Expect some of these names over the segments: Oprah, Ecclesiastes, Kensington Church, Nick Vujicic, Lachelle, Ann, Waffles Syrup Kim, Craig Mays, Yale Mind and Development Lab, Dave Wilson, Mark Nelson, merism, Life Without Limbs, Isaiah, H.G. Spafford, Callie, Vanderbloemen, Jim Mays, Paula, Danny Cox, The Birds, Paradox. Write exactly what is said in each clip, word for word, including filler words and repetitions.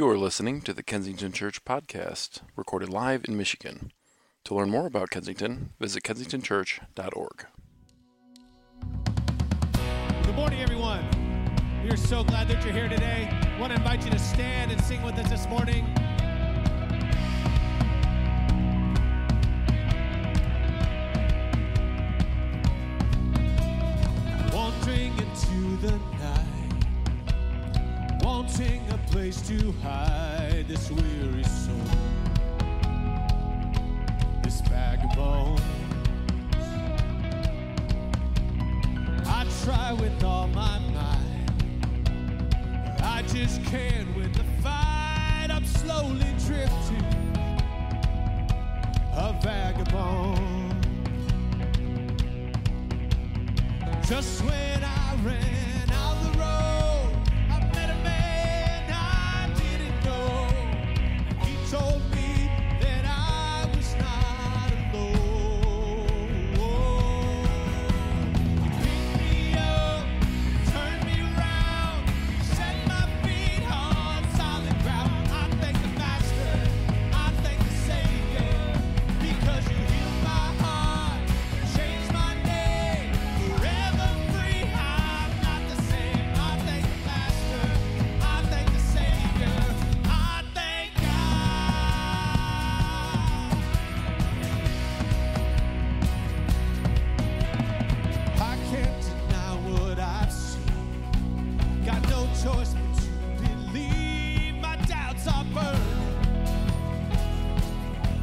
You are listening to the Kensington Church podcast, recorded live in Michigan. To learn more about Kensington, visit kensington church dot org. Good morning, everyone. We are so glad that you're here today. I want to invite you to stand and sing with us this morning. Wandering into the night, wanting a place to hide this weary soul, this vagabond. I try with all my might, but I just can't win the fight. I'm slowly drifting, a vagabond. Just when I ran out the road, told me that I was not alone. You picked me up, turned me around, set my feet on solid ground. I thank the Master, I thank the Savior, because you healed my heart, changed my name, forever free. I'm not the same. I thank the Master, I thank the Savior, I thank God. Choice but to believe, my doubts are burned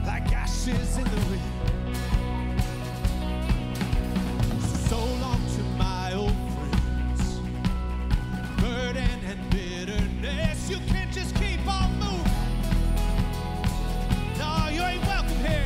like ashes in the wind. So long to my old friends, burden and bitterness. You can't just keep on moving. No, you ain't welcome here.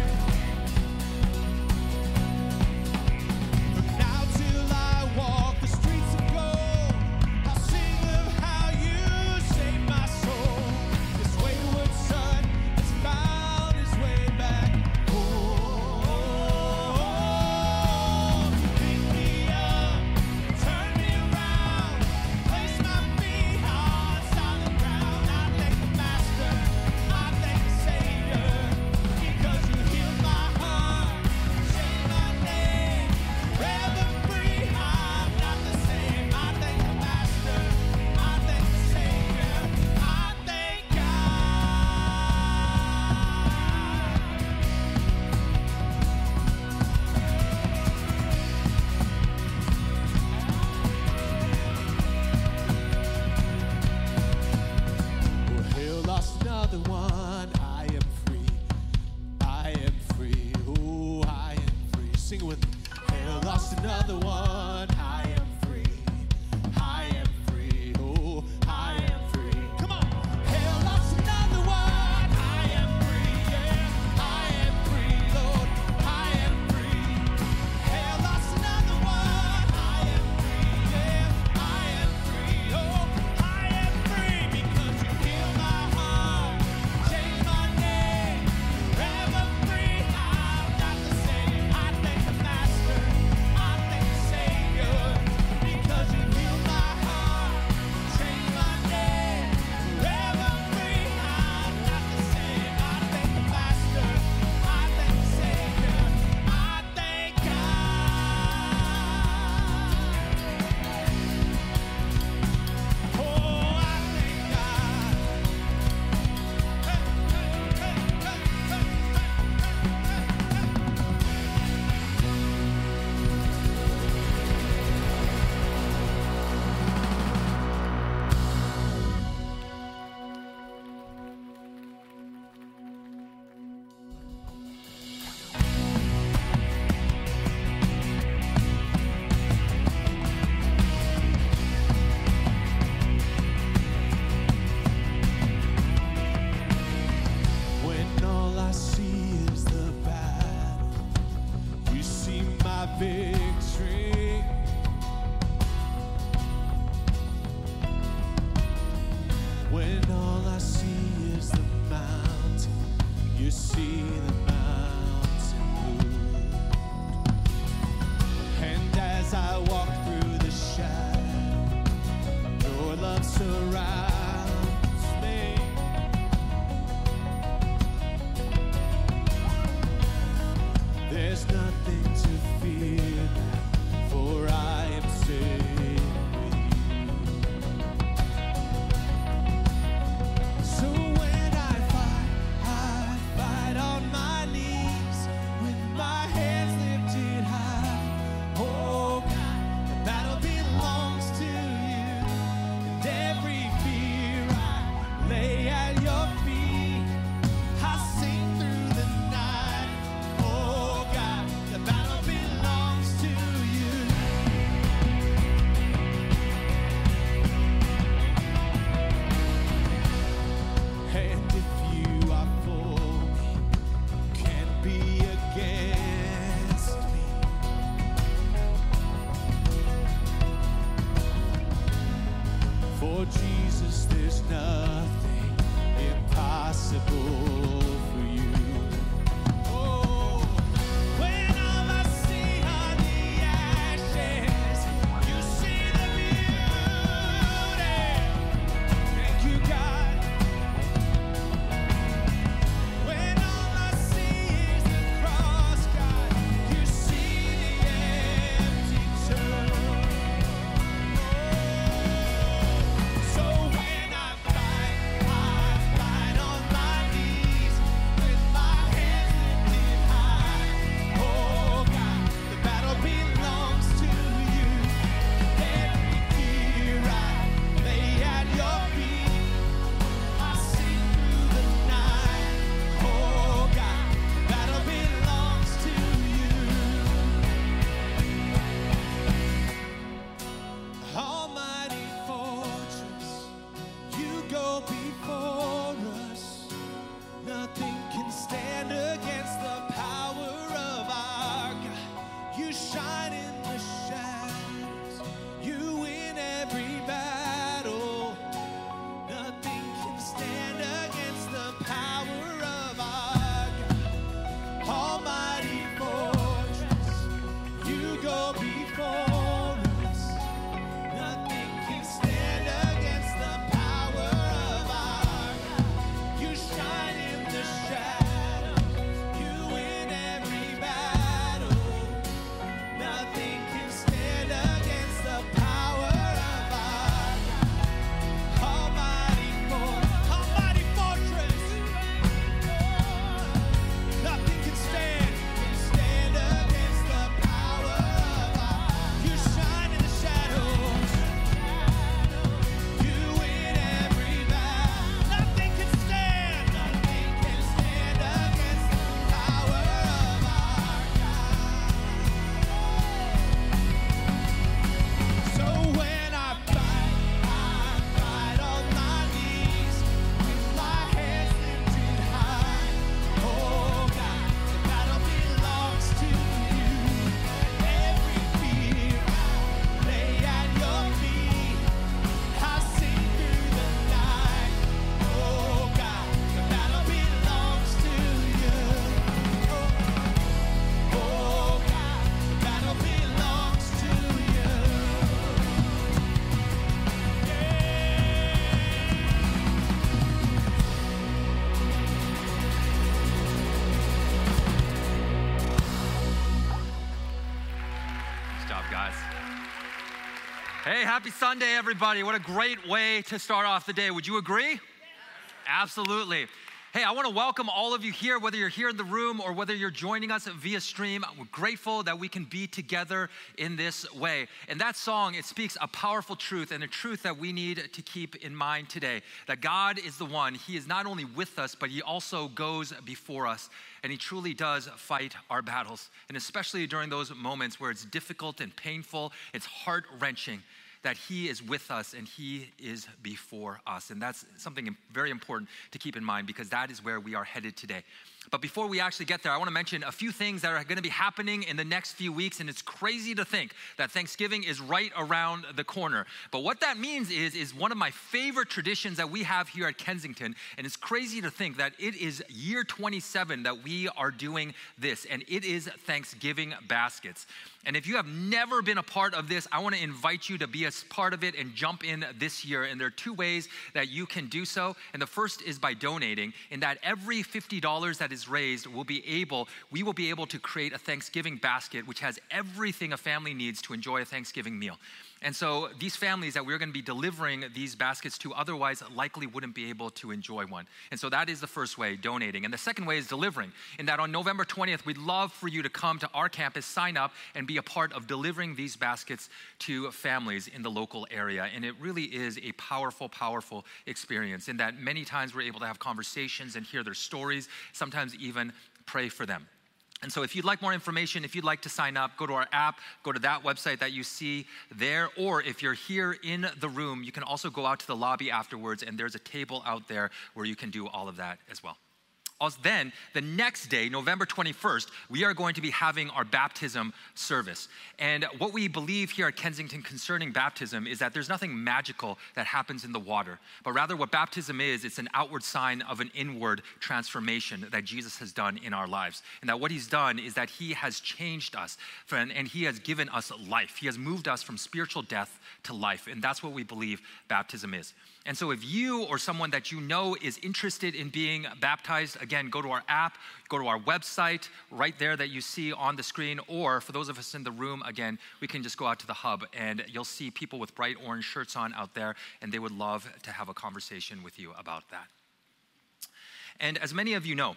Surrounds me. Hey, happy Sunday, everybody. What a great way to start off the day. Would you agree? Yeah. Absolutely. Hey, I want to welcome all of you here, whether you're here in the room or whether you're joining us via stream. We're grateful that we can be together in this way. And that song, it speaks a powerful truth and a truth that we need to keep in mind today, that God is the one. He is not only with us, but he also goes before us. And he truly does fight our battles. And especially during those moments where it's difficult and painful, it's heart-wrenching, that he is with us and he is before us. And that's something very important to keep in mind because that is where we are headed today. But before we actually get there, I wanna mention a few things that are gonna be happening in the next few weeks. And it's crazy to think that Thanksgiving is right around the corner. But what that means is, is one of my favorite traditions that we have here at Kensington. And it's crazy to think that it is year twenty-seven that we are doing this. And it is Thanksgiving baskets. And if you have never been a part of this, I wanna invite you to be a part of it and jump in this year. And there are two ways that you can do so. And the first is by donating, in that every fifty dollars that is raised will be able, we will be able to create a Thanksgiving basket, which has everything a family needs to enjoy a Thanksgiving meal. And so these families that we're going to be delivering these baskets to otherwise likely wouldn't be able to enjoy one. And so that is the first way, donating. And the second way is delivering, in that on November twentieth, we'd love for you to come to our campus, sign up, and be a part of delivering these baskets to families in the local area. And it really is a powerful, powerful experience, in that many times we're able to have conversations and hear their stories, sometimes even pray for them. And so if you'd like more information, if you'd like to sign up, go to our app, go to that website that you see there, or if you're here in the room, you can also go out to the lobby afterwards, and there's a table out there where you can do all of that as well. Also, then, the next day, November twenty-first, we are going to be having our baptism service. And what we believe here at Kensington concerning baptism is that there's nothing magical that happens in the water, but rather what baptism is, it's an outward sign of an inward transformation that Jesus has done in our lives. And that what he's done is that he has changed us, and he has given us life. He has moved us from spiritual death to life, and that's what we believe baptism is. And so if you or someone that you know is interested in being baptized, again, go to our app, go to our website right there that you see on the screen, or for those of us in the room, again, we can just go out to the hub and you'll see people with bright orange shirts on out there, and they would love to have a conversation with you about that. And as many of you know,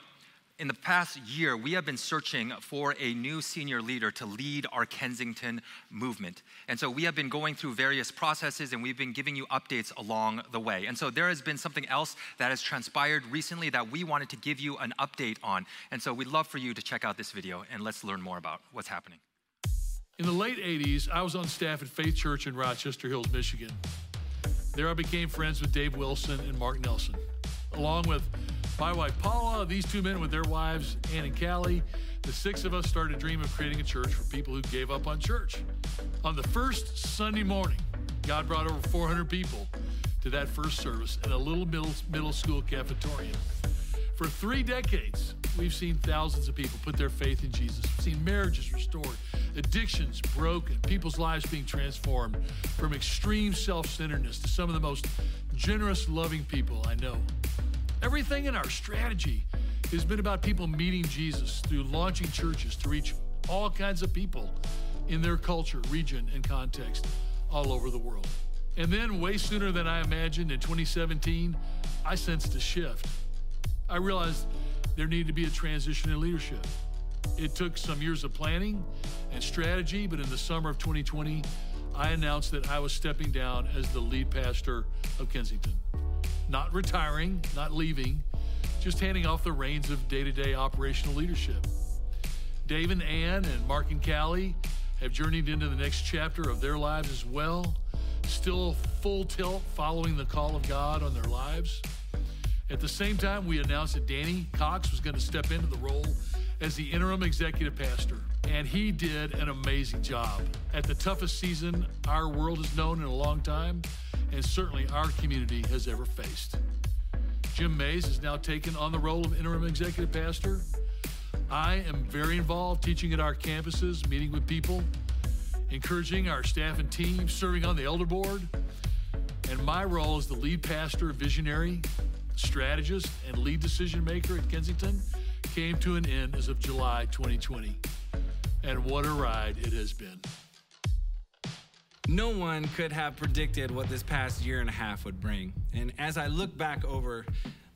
in the past year, we have been searching for a new senior leader to lead our Kensington movement. And so we have been going through various processes, and we've been giving you updates along the way. And so there has been something else that has transpired recently that we wanted to give you an update on. And so we'd love for you to check out this video, and let's learn more about what's happening. In the late eighties, I was on staff at Faith Church in Rochester Hills, Michigan. There I became friends with Dave Wilson and Mark Nelson, along with my wife, Paula, these two men with their wives, Ann and Callie. The six of us started a dream of creating a church for people who gave up on church. On the first Sunday morning, God brought over four hundred people to that first service in a little middle, middle school cafeteria. For three decades, we've seen thousands of people put their faith in Jesus. We've seen marriages restored, addictions broken, people's lives being transformed from extreme self-centeredness to some of the most generous, loving people I know. Everything in our strategy has been about people meeting Jesus through launching churches to reach all kinds of people in their culture, region, and context all over the world. And then way sooner than I imagined, in twenty seventeen, I sensed a shift. I realized there needed to be a transition in leadership. It took some years of planning and strategy, but in the summer of twenty twenty, I announced that I was stepping down as the lead pastor of Kensington. Not retiring, not leaving, just handing off the reins of day-to-day operational leadership. Dave and Ann and Mark and Callie have journeyed into the next chapter of their lives as well, still full tilt following the call of God on their lives. At the same time, we announced that Danny Cox was going to step into the role as the interim executive pastor, and he did an amazing job. At the toughest season our world has known in a long time, and certainly our community has ever faced. Jim Mays has now taken on the role of interim executive pastor. I am very involved teaching at our campuses, meeting with people, encouraging our staff and team, serving on the elder board. And my role as the lead pastor, visionary, strategist, and lead decision maker at Kensington came to an end as of July twenty twenty. And what a ride it has been. No one could have predicted what this past year and a half would bring. And as I look back over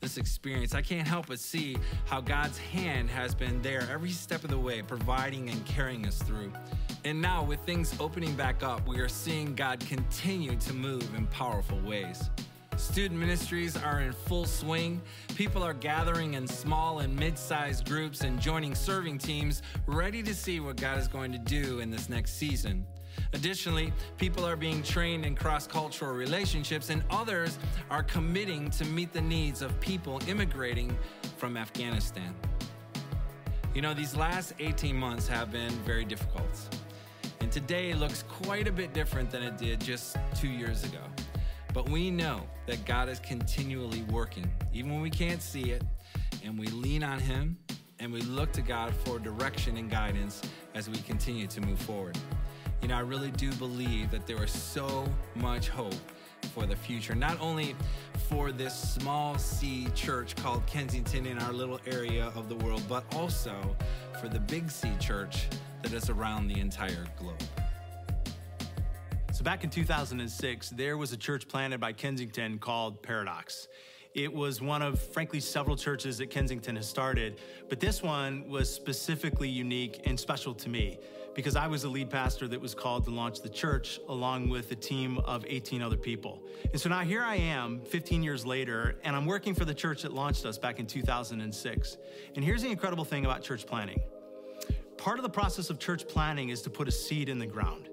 this experience, I can't help but see how God's hand has been there every step of the way, providing and carrying us through. And now with things opening back up, we are seeing God continue to move in powerful ways. Student ministries are in full swing. People are gathering in small and mid-sized groups and joining serving teams, ready to see what God is going to do in this next season. Additionally, people are being trained in cross-cultural relationships, and others are committing to meet the needs of people immigrating from Afghanistan. You know, these last eighteen months have been very difficult, and today looks quite a bit different than it did just two years ago. But we know that God is continually working, even when we can't see it, and we lean on Him, and we look to God for direction and guidance as we continue to move forward. You know, I really do believe that there is so much hope for the future, not only for this small C church called Kensington in our little area of the world, but also for the big C church that is around the entire globe. So back in two thousand six, there was a church planted by Kensington called Paradox. It was one of, frankly, several churches that Kensington has started, but this one was specifically unique and special to me because I was the lead pastor that was called to launch the church along with a team of eighteen other people. And so now here I am fifteen years later, and I'm working for the church that launched us back in two thousand six. And here's the incredible thing about church planting. Part of the process of church planting is to put a seed in the ground.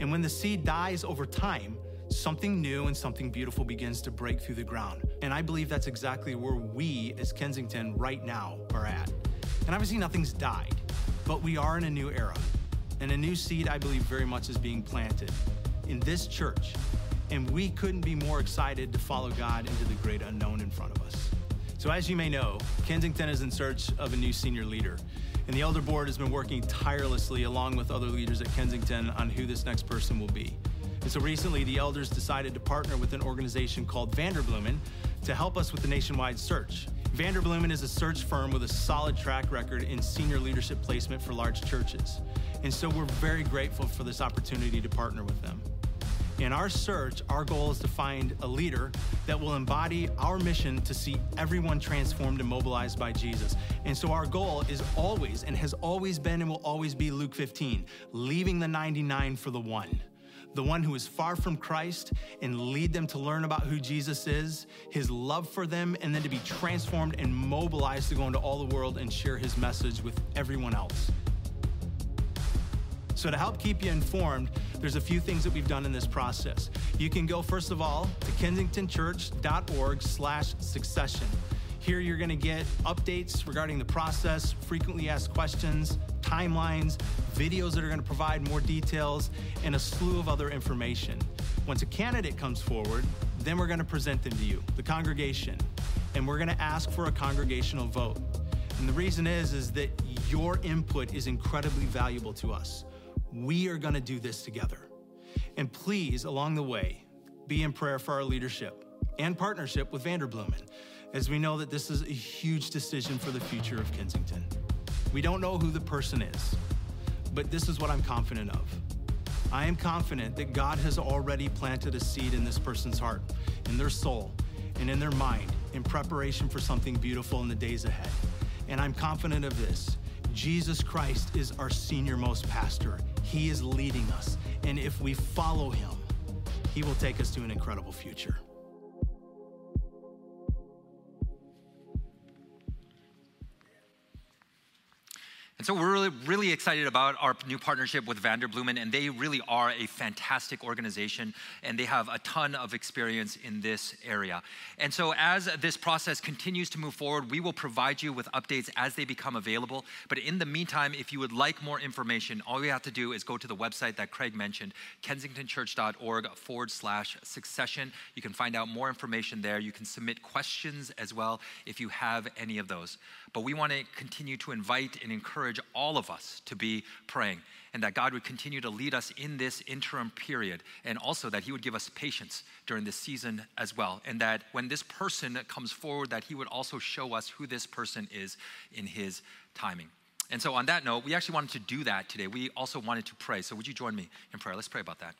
And when the seed dies over time, something new and something beautiful begins to break through the ground. And I believe that's exactly where we as Kensington right now are at. And obviously nothing's died, but we are in a new era. And a new seed, I believe, very much is being planted in this church. And we couldn't be more excited to follow God into the great unknown in front of us. So as you may know, Kensington is in search of a new senior leader. And the elder board has been working tirelessly along with other leaders at Kensington on who this next person will be. And so recently, the elders decided to partner with an organization called Vanderbloemen to help us with the nationwide search. Vanderbloemen is a search firm with a solid track record in senior leadership placement for large churches. And so we're very grateful for this opportunity to partner with them. In our search, our goal is to find a leader that will embody our mission to see everyone transformed and mobilized by Jesus. And so our goal is always, and has always been and will always be, Luke fifteen, leaving the ninety-nine for the one. The one who is far from Christ, and lead them to learn about who Jesus is, His love for them, and then to be transformed and mobilized to go into all the world and share His message with everyone else. So to help keep you informed, there's a few things that we've done in this process. You can go, first of all, to kensingtonchurch.org slash succession. Here you're gonna get updates regarding the process, frequently asked questions, timelines, videos that are gonna provide more details, and a slew of other information. Once a candidate comes forward, then we're gonna present them to you, the congregation, and we're gonna ask for a congregational vote. And the reason is, is that your input is incredibly valuable to us. We are gonna do this together. And please, along the way, be in prayer for our leadership and partnership with Vanderbloemen, as we know that this is a huge decision for the future of Kensington. We don't know who the person is, but this is what I'm confident of. I am confident that God has already planted a seed in this person's heart, in their soul, and in their mind, in preparation for something beautiful in the days ahead. And I'm confident of this. Jesus Christ is our senior-most pastor. He is leading us, and if we follow Him, He will take us to an incredible future. And so we're really, really excited about our new partnership with Vanderbloemen, and they really are a fantastic organization, and they have a ton of experience in this area. And so as this process continues to move forward, we will provide you with updates as they become available. But in the meantime, if you would like more information, all you have to do is go to the website that Craig mentioned, kensingtonchurch.org forward slash succession. You can find out more information there. You can submit questions as well if you have any of those. But we want to continue to invite and encourage all of us to be praying, and that God would continue to lead us in this interim period, and also that He would give us patience during this season as well, and that when this person comes forward, that He would also show us who this person is in His timing. And so on that note, we actually wanted to do that today. We also wanted to pray. So would you join me in prayer? Let's pray about that.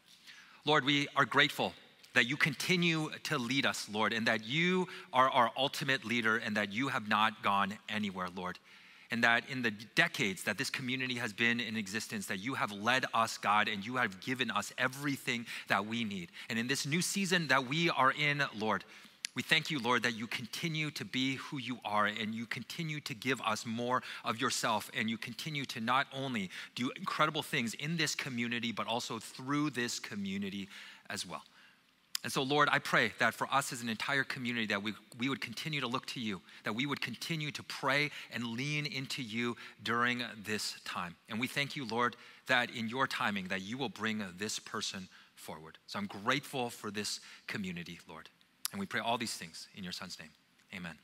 Lord, we are grateful that you continue to lead us, Lord, and that you are our ultimate leader and that you have not gone anywhere, Lord. And that in the decades that this community has been in existence, that you have led us, God, and you have given us everything that we need. And in this new season that we are in, Lord, we thank you, Lord, that you continue to be who you are and you continue to give us more of yourself and you continue to not only do incredible things in this community, but also through this community as well. And so, Lord, I pray that for us as an entire community that we, we would continue to look to you, that we would continue to pray and lean into you during this time. And we thank you, Lord, that in your timing that you will bring this person forward. So I'm grateful for this community, Lord. And we pray all these things in your son's name. Amen.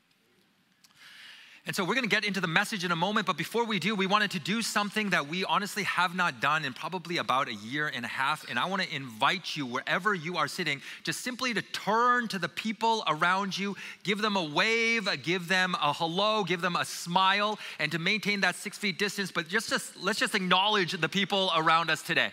And so we're going to get into the message in a moment, but before we do, we wanted to do something that we honestly have not done in probably about a year and a half, and I want to invite you, wherever you are sitting, just simply to turn to the people around you, give them a wave, give them a hello, give them a smile, and to maintain that six feet distance, but just, just let's just acknowledge the people around us today.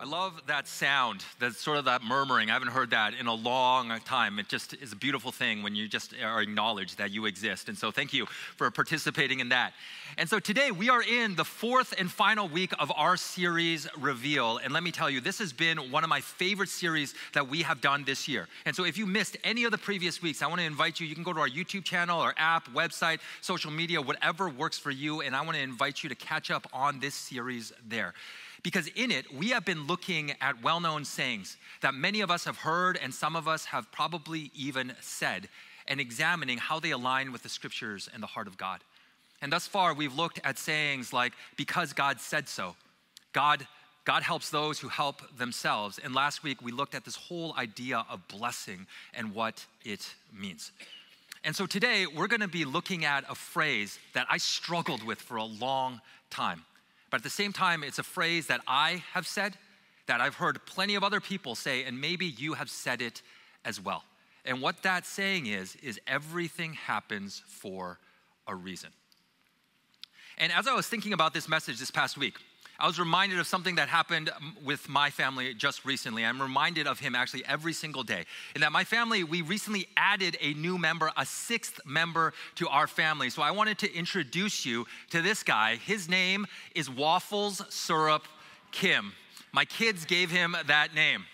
I love that sound, that's sort of that murmuring. I haven't heard that in a long time. It just is a beautiful thing when you just are acknowledged that you exist. And so thank you for participating in that. And so today we are in the fourth and final week of our series, Reveal. And let me tell you, this has been one of my favorite series that we have done this year. And so if you missed any of the previous weeks, I want to invite you, you can go to our YouTube channel, our app, website, social media, whatever works for you. And I want to invite you to catch up on this series there. Because in it, we have been looking at well-known sayings that many of us have heard and some of us have probably even said, and examining how they align with the scriptures and the heart of God. And thus far, we've looked at sayings like, because God said so, God, God helps those who help themselves. And last week, we looked at this whole idea of blessing and what it means. And so today, we're gonna be looking at a phrase that I struggled with for a long time. But at the same time, it's a phrase that I have said, that I've heard plenty of other people say, and maybe you have said it as well. And what that saying is, is everything happens for a reason. And as I was thinking about this message this past week, I was reminded of something that happened with my family just recently. I'm reminded of him actually every single day. In that my family, we recently added a new member, a sixth member to our family. So I wanted to introduce you to this guy. His name is Waffles Syrup Kim. My kids gave him that name.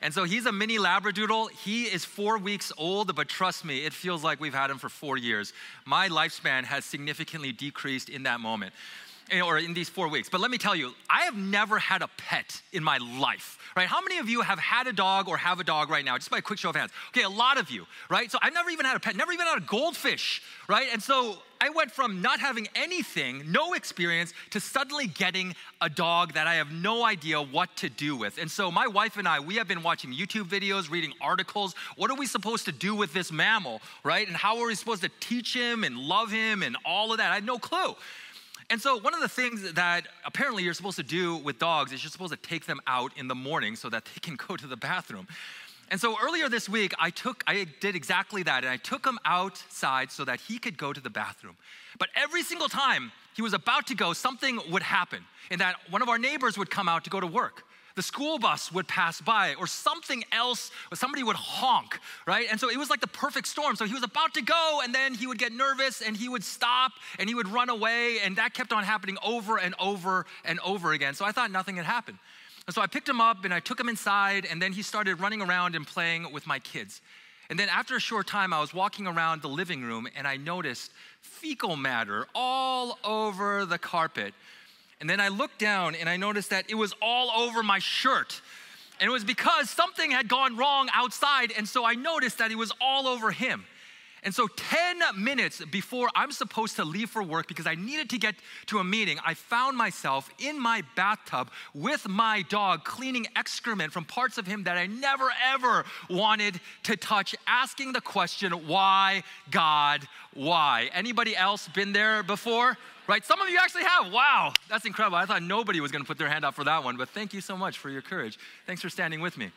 And so he's a mini Labradoodle. He is four weeks old, but trust me, it feels like we've had him for four years. My lifespan has significantly decreased in that moment. Or in these four weeks. But let me tell you, I have never had a pet in my life, right? How many of you have had a dog or have a dog right now? Just by a quick show of hands. Okay, a lot of you, right? So I've never even had a pet, never even had a goldfish, right? And so I went from not having anything, no experience, to suddenly getting a dog that I have no idea what to do with. And so my wife and I, we have been watching YouTube videos, reading articles. What are we supposed to do with this mammal, right? And how are we supposed to teach him and love him and all of that? I had no clue. And so one of the things that apparently you're supposed to do with dogs is you're supposed to take them out in the morning so that they can go to the bathroom. And so earlier this week, I took, I did exactly that, and I took him outside so that he could go to the bathroom. But every single time he was about to go, something would happen, in that one of our neighbors would come out to go to work. The school bus would pass by, or something else, or somebody would honk, right? And so it was like the perfect storm. So he was about to go, and then he would get nervous, and he would stop, and he would run away, and that kept on happening over and over and over again. So I thought nothing had happened. And so I picked him up, and I took him inside, and then he started running around and playing with my kids. And then after a short time, I was walking around the living room, and I noticed fecal matter all over the carpet. And then I looked down and I noticed that it was all over my shirt. And it was because something had gone wrong outside. And so I noticed that it was all over him. And so ten minutes before I'm supposed to leave for work, because I needed to get to a meeting, I found myself in my bathtub with my dog cleaning excrement from parts of him that I never, ever wanted to touch, asking the question, why, God, why? Anybody else been there before? right? Some of you actually have. Wow, that's incredible. I thought nobody was going to put their hand up for that one, but thank you so much for your courage. Thanks for standing with me.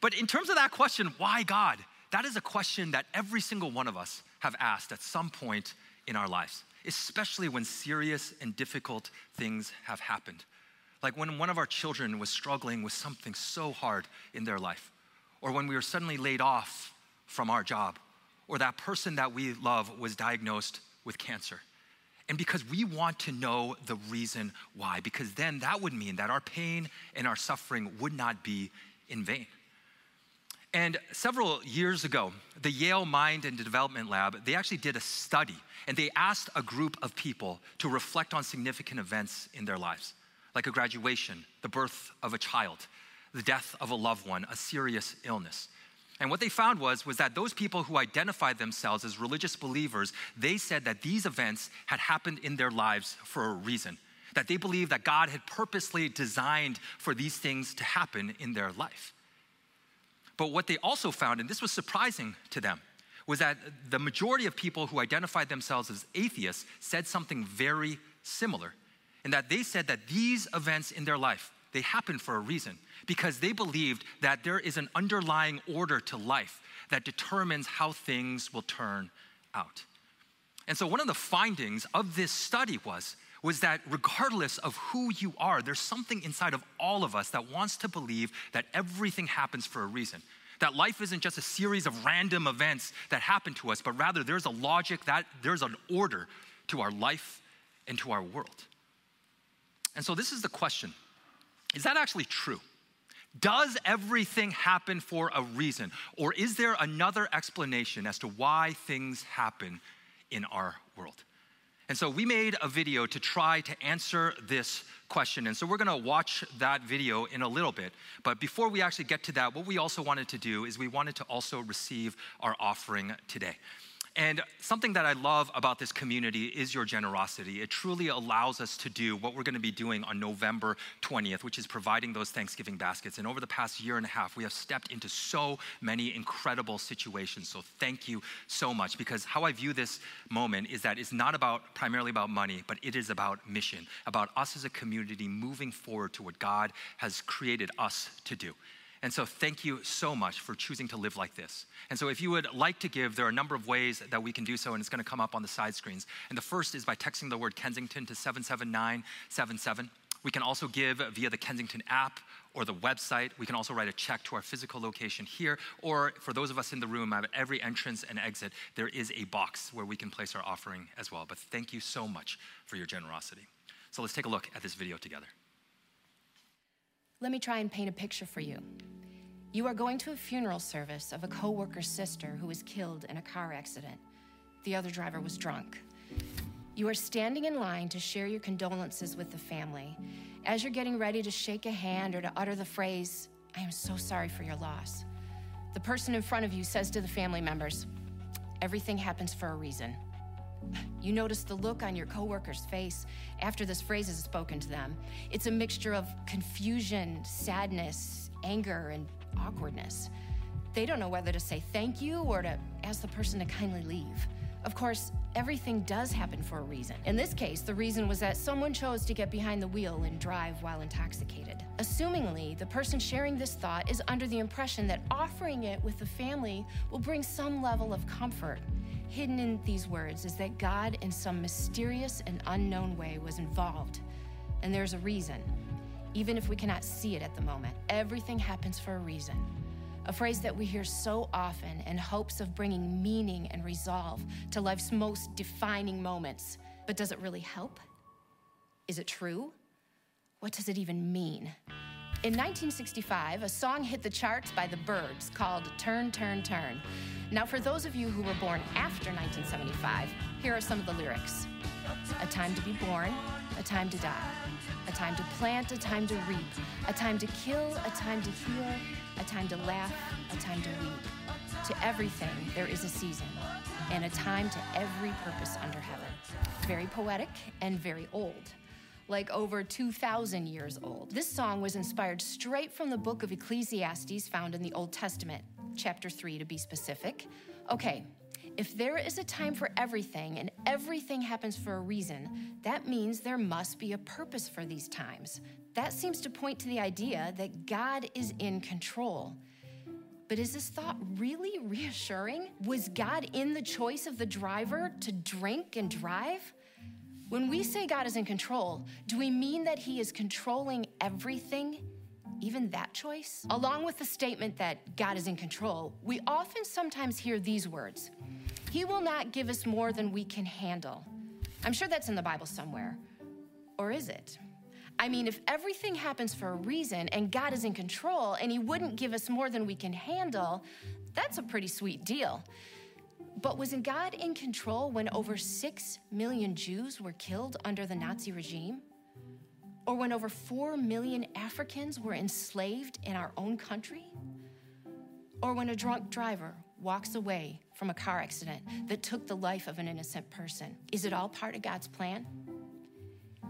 But in terms of that question, why God? That is a question that every single one of us have asked at some point in our lives, especially when serious and difficult things have happened. Like when one of our children was struggling with something so hard in their life, or when we were suddenly laid off from our job, or that person that we love was diagnosed with cancer. And because we want to know the reason why, because then that would mean that our pain and our suffering would not be in vain. And several years ago, the Yale Mind and Development Lab, they actually did a study, and they asked a group of people to reflect on significant events in their lives, like a graduation, the birth of a child, the death of a loved one, a serious illness. And what they found was, was that those people who identified themselves as religious believers, they said that these events had happened in their lives for a reason, that they believed that God had purposely designed for these things to happen in their life. But what they also found, and this was surprising to them, was that the majority of people who identified themselves as atheists said something very similar, and that they said that these events in their life, they happened for a reason, because they believed that there is an underlying order to life that determines how things will turn out. And so one of the findings of this study was, was that regardless of who you are, there's something inside of all of us that wants to believe that everything happens for a reason, that life isn't just a series of random events that happen to us, but rather there's a logic, that there's an order to our life and to our world. And so this is the question. Is that actually true? Does everything happen for a reason? Or is there another explanation as to why things happen in our world? And so we made a video to try to answer this question. And so we're gonna watch that video in a little bit. But before we actually get to that, what we also wanted to do is we wanted to also receive our offering today. And something that I love about this community is your generosity. It truly allows us to do what we're gonna be doing on November twentieth, which is providing those Thanksgiving baskets. And over the past year and a half, we have stepped into so many incredible situations. So thank you so much, because how I view this moment is that it's not about primarily about money, but it is about mission, about us as a community moving forward to what God has created us to do. And so thank you so much for choosing to live like this. And so if you would like to give, there are a number of ways that we can do so, and it's gonna come up on the side screens. And the first is by texting the word Kensington to seven seven nine seven seven. We can also give via the Kensington app or the website. We can also write a check to our physical location here, or for those of us in the room, at every entrance and exit, there is a box where we can place our offering as well. But thank you so much for your generosity. So let's take a look at this video together. Let me try and paint a picture for you. You are going to a funeral service of a co-worker's sister who was killed in a car accident. The other driver was drunk. You are standing in line to share your condolences with the family. As you're getting ready to shake a hand or to utter the phrase, "I am so sorry for your loss," the person in front of you says to the family members, "Everything happens for a reason." You notice the look on your coworker's face after this phrase is spoken to them. It's a mixture of confusion, sadness, anger, and awkwardness. They don't know whether to say thank you or to ask the person to kindly leave. Of course, everything does happen for a reason. In this case, the reason was that someone chose to get behind the wheel and drive while intoxicated. Assumingly, the person sharing this thought is under the impression that offering it with the family will bring some level of comfort. Hidden in these words is that God, in some mysterious and unknown way, was involved. And there's a reason, even if we cannot see it at the moment. Everything happens for a reason. A phrase that we hear so often in hopes of bringing meaning and resolve to life's most defining moments. But does it really help? Is it true? What does it even mean? In nineteen sixty-five, a song hit the charts by The Birds called "Turn, Turn, Turn." Now, for those of you who were born after nineteen seventy-five, here are some of the lyrics. A time to be born, a time to die, a time to plant, a time to reap, a time to kill, a time to heal, a time to laugh, a time to weep. To everything, there is a season, and a time to every purpose under heaven. Very poetic and very old. Like over two thousand years old. This song was inspired straight from the book of Ecclesiastes found in the Old Testament, chapter three to be specific. Okay, If there is a time for everything and everything happens for a reason, that means there must be a purpose for these times. That seems to point to the idea that God is in control. But is this thought really reassuring? Was God in the choice of the driver to drink and drive? When we say God is in control, do we mean that he is controlling everything? Even that choice? Along with the statement that God is in control, we often sometimes hear these words, he will not give us more than we can handle. I'm sure that's in the Bible somewhere. Or is it? I mean, if everything happens for a reason and God is in control and he wouldn't give us more than we can handle, that's a pretty sweet deal. But was God in control when over six million Jews were killed under the Nazi regime? Or when over four million Africans were enslaved in our own country? Or when a drunk driver walks away from a car accident that took the life of an innocent person? Is it all part of God's plan?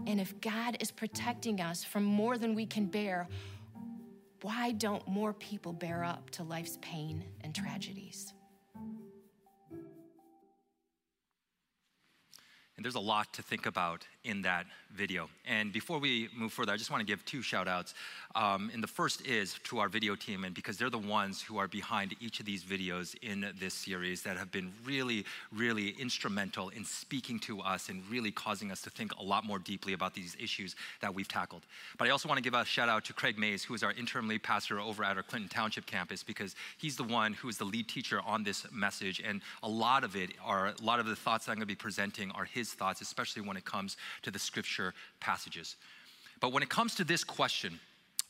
And if God is protecting us from more than we can bear, why don't more people bear up to life's pain and tragedies? And there's a lot to think about in that video. And before we move further, I just want to give two shout outs. Um, and the first is to our video team, and because they're the ones who are behind each of these videos in this series that have been really, really instrumental in speaking to us and really causing us to think a lot more deeply about these issues that we've tackled. But I also want to give a shout out to Craig Mays, who is our interim lead pastor over at our Clinton Township campus, because he's the one who is the lead teacher on this message. And a lot of it are, a lot of the thoughts that I'm going to be presenting are his thoughts, especially when it comes to the scripture passages. But when it comes to this question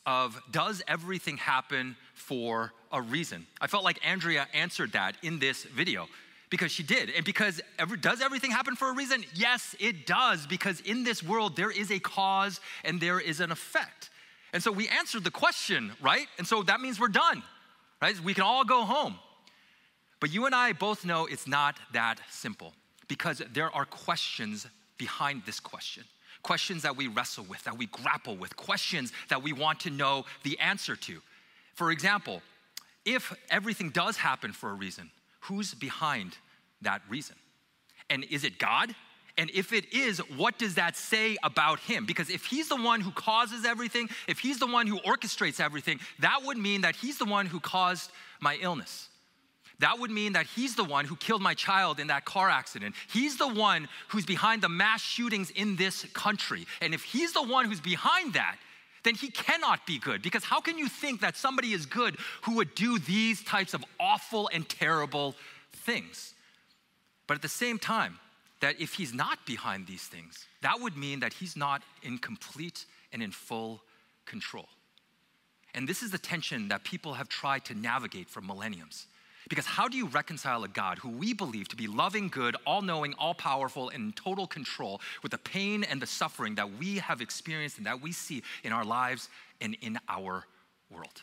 of, does everything happen for a reason? I felt like Andrea answered that in this video, because she did. And because, every, does everything happen for a reason? Yes, it does, because in this world, there is a cause and there is an effect. And so we answered the question, right? And so that means we're done, right? We can all go home. But you and I both know it's not that simple, because there are questions behind this question, questions that we wrestle with, that we grapple with, questions that we want to know the answer to. For example, if everything does happen for a reason, who's behind that reason? And is it God? And if it is, what does that say about him? Because if he's the one who causes everything, if he's the one who orchestrates everything, that would mean that he's the one who caused my illness. That would mean that he's the one who killed my child in that car accident. He's the one who's behind the mass shootings in this country. And if he's the one who's behind that, then he cannot be good, because how can you think that somebody is good who would do these types of awful and terrible things? But at the same time, that if he's not behind these things, that would mean that he's not in complete and in full control. And this is the tension that people have tried to navigate for millenniums. Because how do you reconcile a God who we believe to be loving, good, all-knowing, all-powerful, and in total control with the pain and the suffering that we have experienced and that we see in our lives and in our world?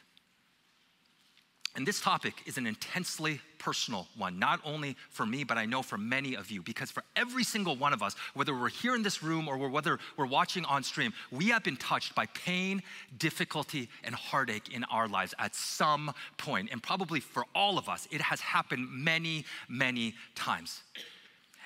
And this topic is an intensely personal one, not only for me, but I know for many of you, because for every single one of us, whether we're here in this room or whether we're watching on stream, we have been touched by pain, difficulty, and heartache in our lives at some point. And probably for all of us, it has happened many, many times.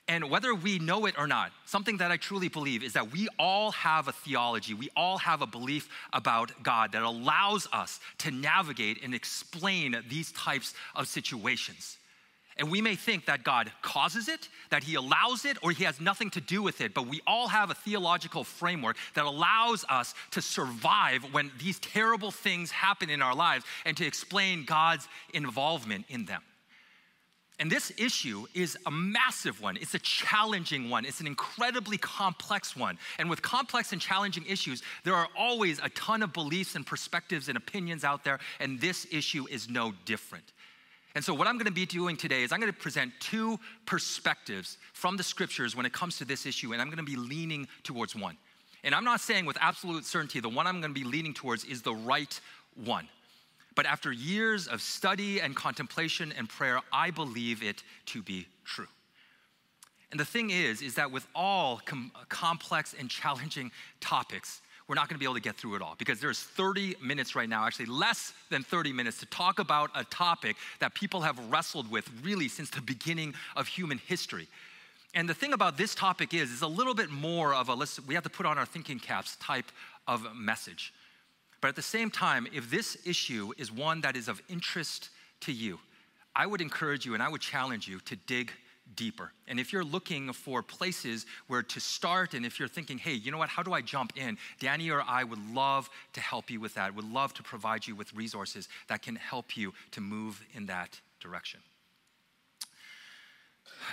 And whether we know it or not, something that I truly believe is that we all have a theology, we all have a belief about God that allows us to navigate and explain these types of situations. And we may think that God causes it, that he allows it, or he has nothing to do with it, but we all have a theological framework that allows us to survive when these terrible things happen in our lives and to explain God's involvement in them. And this issue is a massive one. It's a challenging one. It's an incredibly complex one. And with complex and challenging issues, there are always a ton of beliefs and perspectives and opinions out there, and this issue is no different. And so what I'm gonna be doing today is I'm gonna present two perspectives from the scriptures when it comes to this issue, and I'm gonna be leaning towards one. And I'm not saying with absolute certainty the one I'm gonna be leaning towards is the right one. But after years of study and contemplation and prayer, I believe it to be true. And the thing is, is that with all com- complex and challenging topics, we're not gonna be able to get through it all because there's thirty minutes right now, actually less than thirty minutes, to talk about a topic that people have wrestled with really since the beginning of human history. And the thing about this topic is, it's a little bit more of a, let's, we have to put on our thinking caps type of message. But at the same time, if this issue is one that is of interest to you, I would encourage you and I would challenge you to dig deeper. And if you're looking for places where to start, and if you're thinking, hey, you know what, how do I jump in? Danny or I would love to help you with that, would love to provide you with resources that can help you to move in that direction.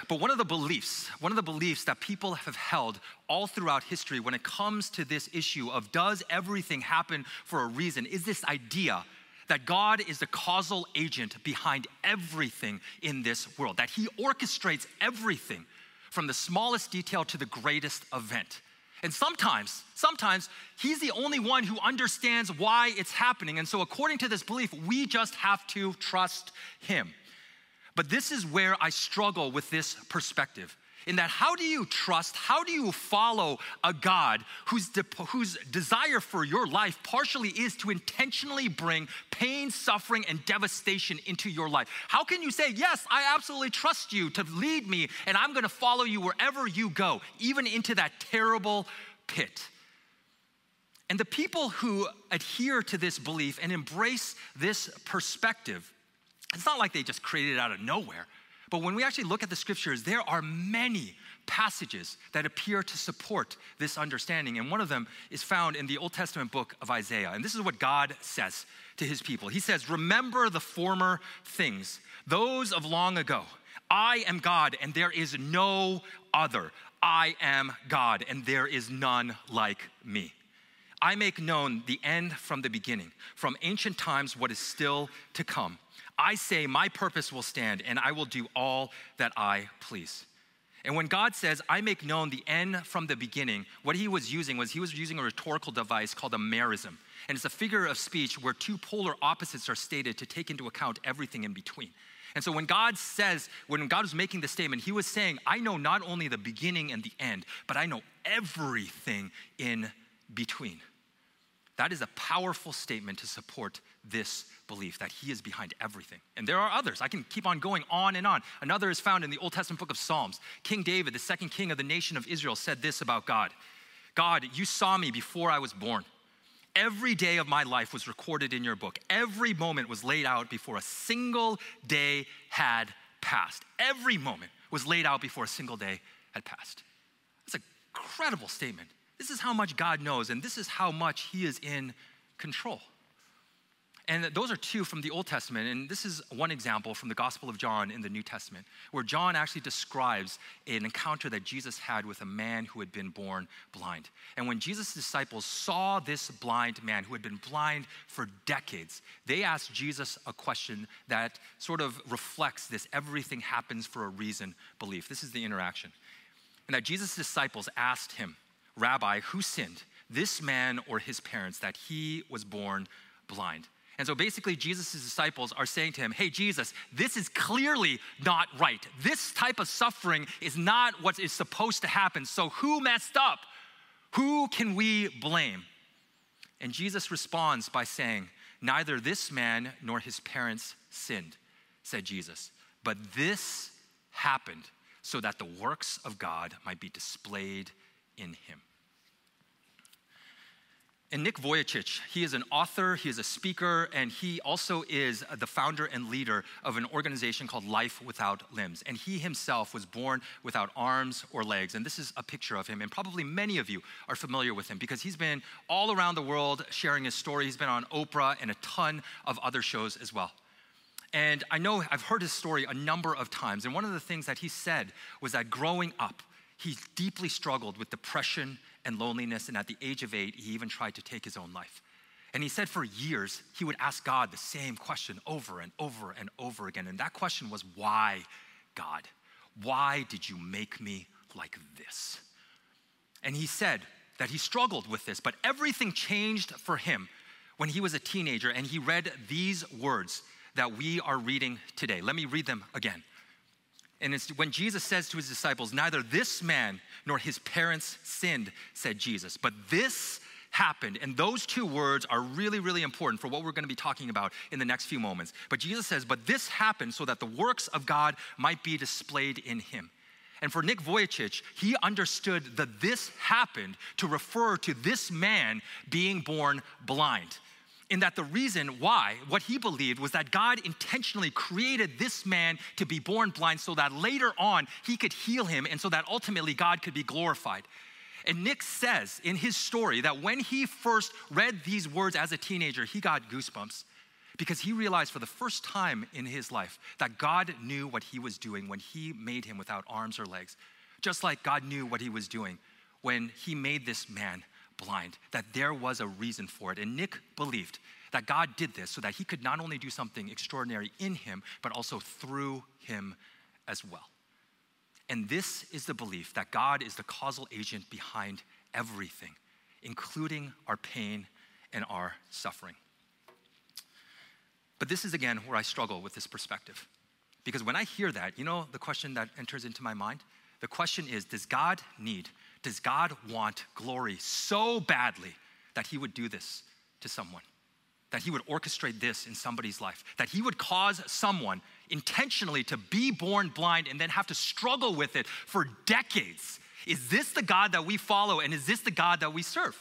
But one of the beliefs, one of the beliefs that people have held all throughout history when it comes to this issue of does everything happen for a reason, is this idea that God is the causal agent behind everything in this world, that he orchestrates everything from the smallest detail to the greatest event. And sometimes, sometimes he's the only one who understands why it's happening. And so according to this belief, we just have to trust him. But this is where I struggle with this perspective, in that how do you trust, how do you follow a God whose, de- whose desire for your life partially is to intentionally bring pain, suffering, and devastation into your life? How can you say, yes, I absolutely trust you to lead me, and I'm gonna follow you wherever you go, even into that terrible pit? And the people who adhere to this belief and embrace this perspective, it's not like they just created it out of nowhere. But when we actually look at the scriptures, there are many passages that appear to support this understanding. And one of them is found in the Old Testament book of Isaiah. And this is what God says to his people. He says, "Remember the former things, those of long ago. I am God, and there is no other. I am God, and there is none like me. I make known the end from the beginning, from ancient times what is still to come. I say my purpose will stand, and I will do all that I please." And when God says, "I make known the end from the beginning," what he was using was he was using a rhetorical device called a merism. And it's a figure of speech where two polar opposites are stated to take into account everything in between. And so when God says, when God was making the statement, he was saying, I know not only the beginning and the end, but I know everything in between. That is a powerful statement to support this belief that he is behind everything. And there are others. I can keep on going on and on. Another is found in the Old Testament book of Psalms. King David, the second king of the nation of Israel, said this about God. "God, you saw me before I was born. Every day of my life was recorded in your book. Every moment was laid out before a single day had passed." Every moment was laid out before a single day had passed. That's an incredible statement. This is how much God knows, and this is how much he is in control. And those are two from the Old Testament, and this is one example from the Gospel of John in the New Testament, where John actually describes an encounter that Jesus had with a man who had been born blind. And when Jesus' disciples saw this blind man who had been blind for decades, they asked Jesus a question that sort of reflects this everything happens for a reason belief. This is the interaction. And that Jesus' disciples asked him, "Rabbi, who sinned, this man or his parents, that he was born blind?" And so basically Jesus' disciples are saying to him, "Hey, Jesus, this is clearly not right. This type of suffering is not what is supposed to happen. So who messed up? Who can we blame?" And Jesus responds by saying, "Neither this man nor his parents sinned," said Jesus, "but this happened so that the works of God might be displayed in him." And Nick Vujicic, he is an author, he is a speaker, and he also is the founder and leader of an organization called Life Without Limbs. And he himself was born without arms or legs. And this is a picture of him. And probably many of you are familiar with him because he's been all around the world sharing his story. He's been on Oprah and a ton of other shows as well. And I know I've heard his story a number of times. And one of the things that he said was that growing up, he deeply struggled with depression and loneliness, and at the age of eight, he even tried to take his own life. And he said for years, he would ask God the same question over and over and over again, and that question was, "Why, God? Why did you make me like this?" And he said that he struggled with this, but everything changed for him when he was a teenager, and he read these words that we are reading today. Let me read them again. And it's when Jesus says to his disciples, "Neither this man nor his parents sinned," said Jesus, "but this happened. And those two words are really, really important for what we're going to be talking about in the next few moments. But Jesus says, but this happened so that the works of God might be displayed in him. And for Nick Vujicic, he understood that this happened to refer to this man being born blind. In that the reason why, what he believed was that God intentionally created this man to be born blind so that later on he could heal him and so that ultimately God could be glorified. And Nick says in his story that when he first read these words as a teenager, he got goosebumps because he realized for the first time in his life that God knew what he was doing when he made him without arms or legs, just like God knew what he was doing when he made this man blind, that there was a reason for it. And Nick believed that God did this so that he could not only do something extraordinary in him, but also through him as well. And this is the belief that God is the causal agent behind everything, including our pain and our suffering. But this is again where I struggle with this perspective. Because when I hear that, you know the question that enters into my mind? The question is, does God need Does God want glory so badly that he would do this to someone? That he would orchestrate this in somebody's life? That he would cause someone intentionally to be born blind and then have to struggle with it for decades? Is this the God that we follow, and is this the God that we serve?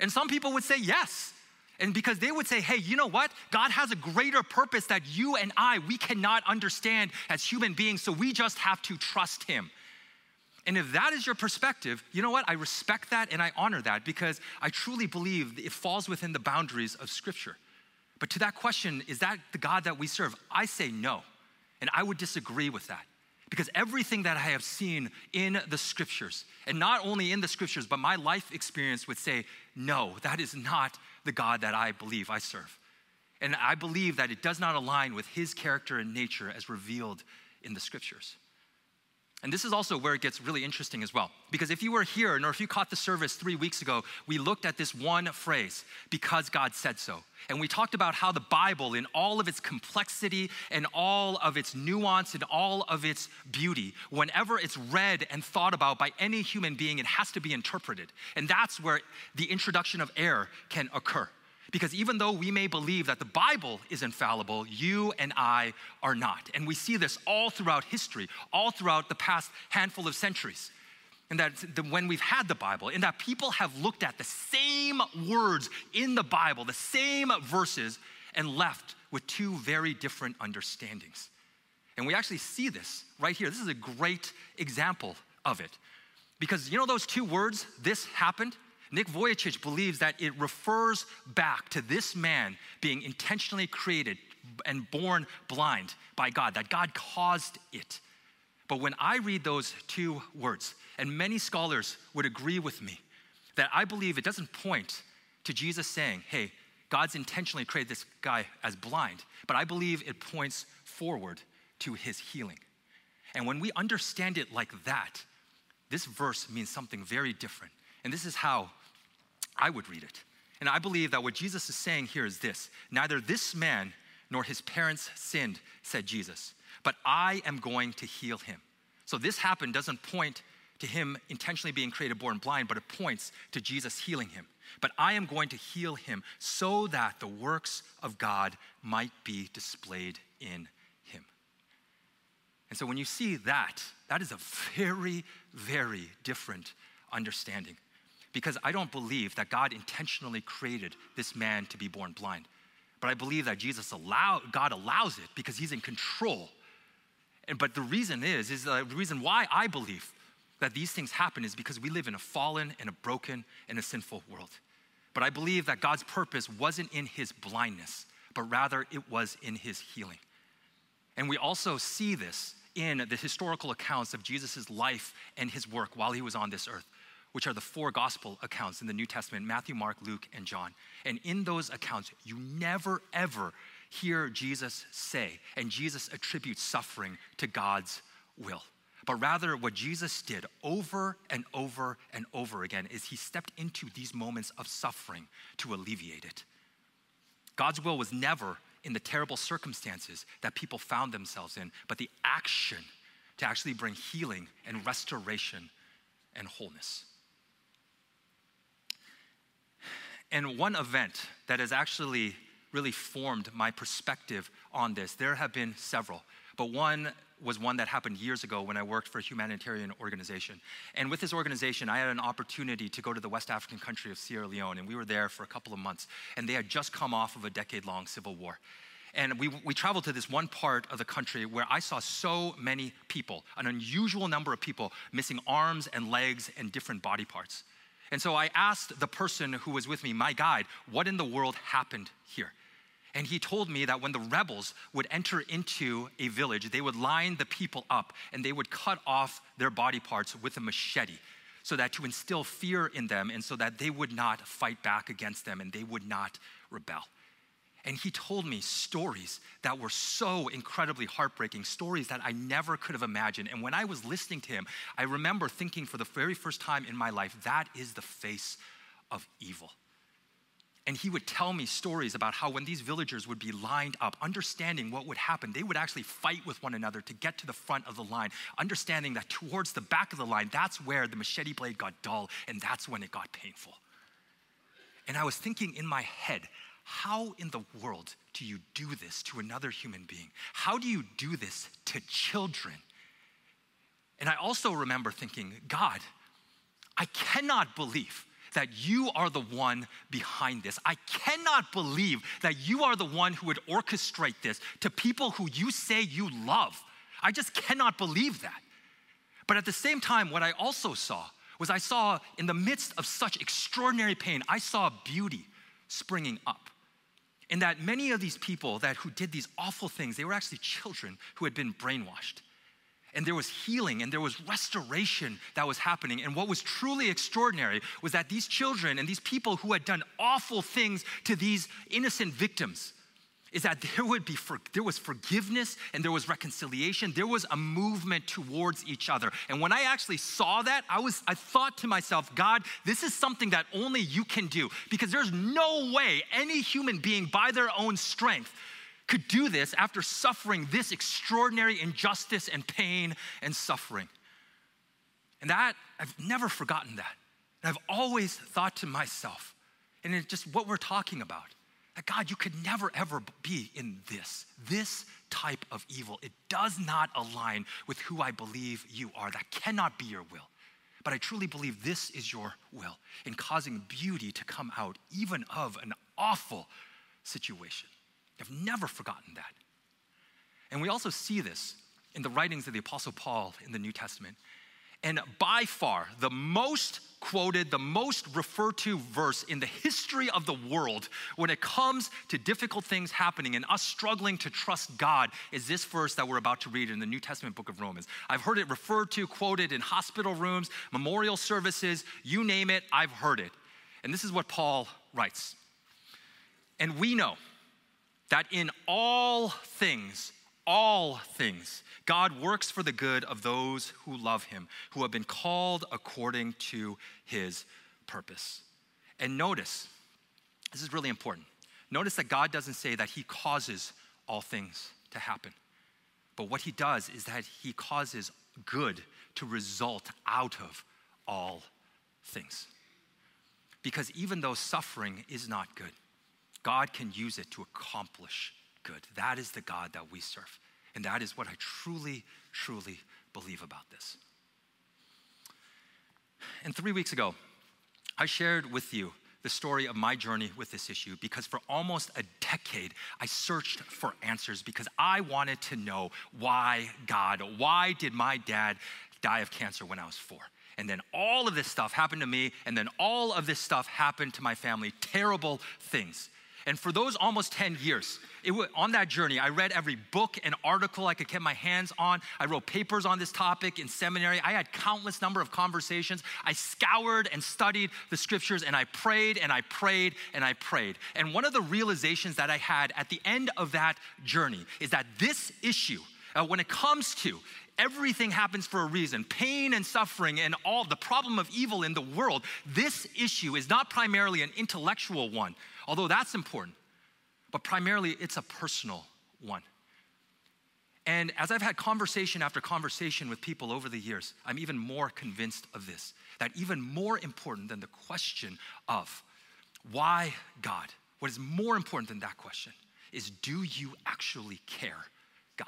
And some people would say yes. And because they would say, hey, you know what? God has a greater purpose that you and I, we cannot understand as human beings, so we just have to trust him. And if that is your perspective, you know what? I respect that and I honor that because I truly believe it falls within the boundaries of Scripture. But to that question, is that the God that we serve? I say no. And I would disagree with that because everything that I have seen in the Scriptures, and not only in the Scriptures, but my life experience would say, no, that is not the God that I believe I serve. And I believe that it does not align with his character and nature as revealed in the Scriptures. And this is also where it gets really interesting as well. Because if you were here, or if you caught the service three weeks ago, we looked at this one phrase, because God said so. And we talked about how the Bible, in all of its complexity and all of its nuance and all of its beauty, whenever it's read and thought about by any human being, it has to be interpreted. And that's where the introduction of error can occur. Because even though we may believe that the Bible is infallible, you and I are not. And we see this all throughout history, all throughout the past handful of centuries. And that when we've had the Bible, and that people have looked at the same words in the Bible, the same verses, and left with two very different understandings. And we actually see this right here. This is a great example of it. Because you know those two words, this happened? Nick Vujicic believes that it refers back to this man being intentionally created and born blind by God, that God caused it. But when I read those two words, and many scholars would agree with me, that I believe it doesn't point to Jesus saying, hey, God's intentionally created this guy as blind, but I believe it points forward to his healing. And when we understand it like that, this verse means something very different. And this is how I would read it. And I believe that what Jesus is saying here is this: neither this man nor his parents sinned, said Jesus, but I am going to heal him. So this happened doesn't point to him intentionally being created born blind, but it points to Jesus healing him. But I am going to heal him so that the works of God might be displayed in him. And so when you see that, that is a very, very different understanding. Because I don't believe that God intentionally created this man to be born blind. But I believe that Jesus allowed, God allows it because he's in control. And but the reason is, is the reason why I believe that these things happen is because we live in a fallen and a broken and a sinful world. But I believe that God's purpose wasn't in his blindness, but rather it was in his healing. And we also see this in the historical accounts of Jesus' life and his work while he was on this earth, which are the four gospel accounts in the New Testament: Matthew, Mark, Luke, and John. And in those accounts, you never, ever hear Jesus say, and Jesus attributes suffering to God's will. But rather what Jesus did over and over and over again is he stepped into these moments of suffering to alleviate it. God's will was never in the terrible circumstances that people found themselves in, but the action to actually bring healing and restoration and wholeness. And one event that has actually really formed my perspective on this, there have been several, but one was one that happened years ago when I worked for a humanitarian organization. And with this organization, I had an opportunity to go to the West African country of Sierra Leone, and we were there for a couple of months, and they had just come off of a decade-long civil war. And we, we traveled to this one part of the country where I saw so many people, an unusual number of people missing arms and legs and different body parts. And so I asked the person who was with me, my guide, what in the world happened here? And he told me that when the rebels would enter into a village, they would line the people up and they would cut off their body parts with a machete so that to instill fear in them and so that they would not fight back against them and they would not rebel. And he told me stories that were so incredibly heartbreaking, stories that I never could have imagined. And when I was listening to him, I remember thinking for the very first time in my life, that is the face of evil. And he would tell me stories about how when these villagers would be lined up, understanding what would happen, they would actually fight with one another to get to the front of the line, understanding that towards the back of the line, that's where the machete blade got dull, and that's when it got painful. And I was thinking in my head, how in the world do you do this to another human being? How do you do this to children? And I also remember thinking, God, I cannot believe that you are the one behind this. I cannot believe that you are the one who would orchestrate this to people who you say you love. I just cannot believe that. But at the same time, what I also saw was I saw in the midst of such extraordinary pain, I saw beauty springing up. And that many of these people that who did these awful things, they were actually children who had been brainwashed. And there was healing and there was restoration that was happening. And what was truly extraordinary was that these children and these people who had done awful things to these innocent victims is that there would be for, there was forgiveness and there was reconciliation. There was a movement towards each other. And when I actually saw that, I was I thought to myself, God, this is something that only you can do, because there's no way any human being by their own strength could do this after suffering this extraordinary injustice and pain and suffering. And that, I've never forgotten that. And I've always thought to myself, and it's just what we're talking about, that God, you could never ever be in this, this type of evil. It does not align with who I believe you are. That cannot be your will. But I truly believe this is your will in causing beauty to come out even of an awful situation. I've never forgotten that. And we also see this in the writings of the Apostle Paul in the New Testament. And by far, the most quoted, the most referred to verse in the history of the world when it comes to difficult things happening and us struggling to trust God is this verse that we're about to read in the New Testament book of Romans. I've heard it referred to, quoted in hospital rooms, memorial services, you name it, I've heard it. And this is what Paul writes. And we know that in all things, all things, God works for the good of those who love him, who have been called according to his purpose. And notice, this is really important. Notice that God doesn't say that he causes all things to happen. But what he does is that he causes good to result out of all things. Because even though suffering is not good, God can use it to accomplish good. That is the God that we serve. And that is what I truly, truly believe about this. And three weeks ago, I shared with you the story of my journey with this issue, because for almost a decade, I searched for answers because I wanted to know why God, why did my dad die of cancer when I was four? And then all of this stuff happened to me, and then all of this stuff happened to my family, terrible things. And for those almost ten years, it was, on that journey, I read every book and article I could get my hands on. I wrote papers on this topic in seminary. I had countless number of conversations. I scoured and studied the scriptures, and I prayed and I prayed and I prayed. And one of the realizations that I had at the end of that journey is that this issue, uh, when it comes to everything happens for a reason, pain and suffering and all the problem of evil in the world, this issue is not primarily an intellectual one, although that's important, but primarily it's a personal one. And as I've had conversation after conversation with people over the years, I'm even more convinced of this, that even more important than the question of Why God? What is more important than that question is, do you actually care, God?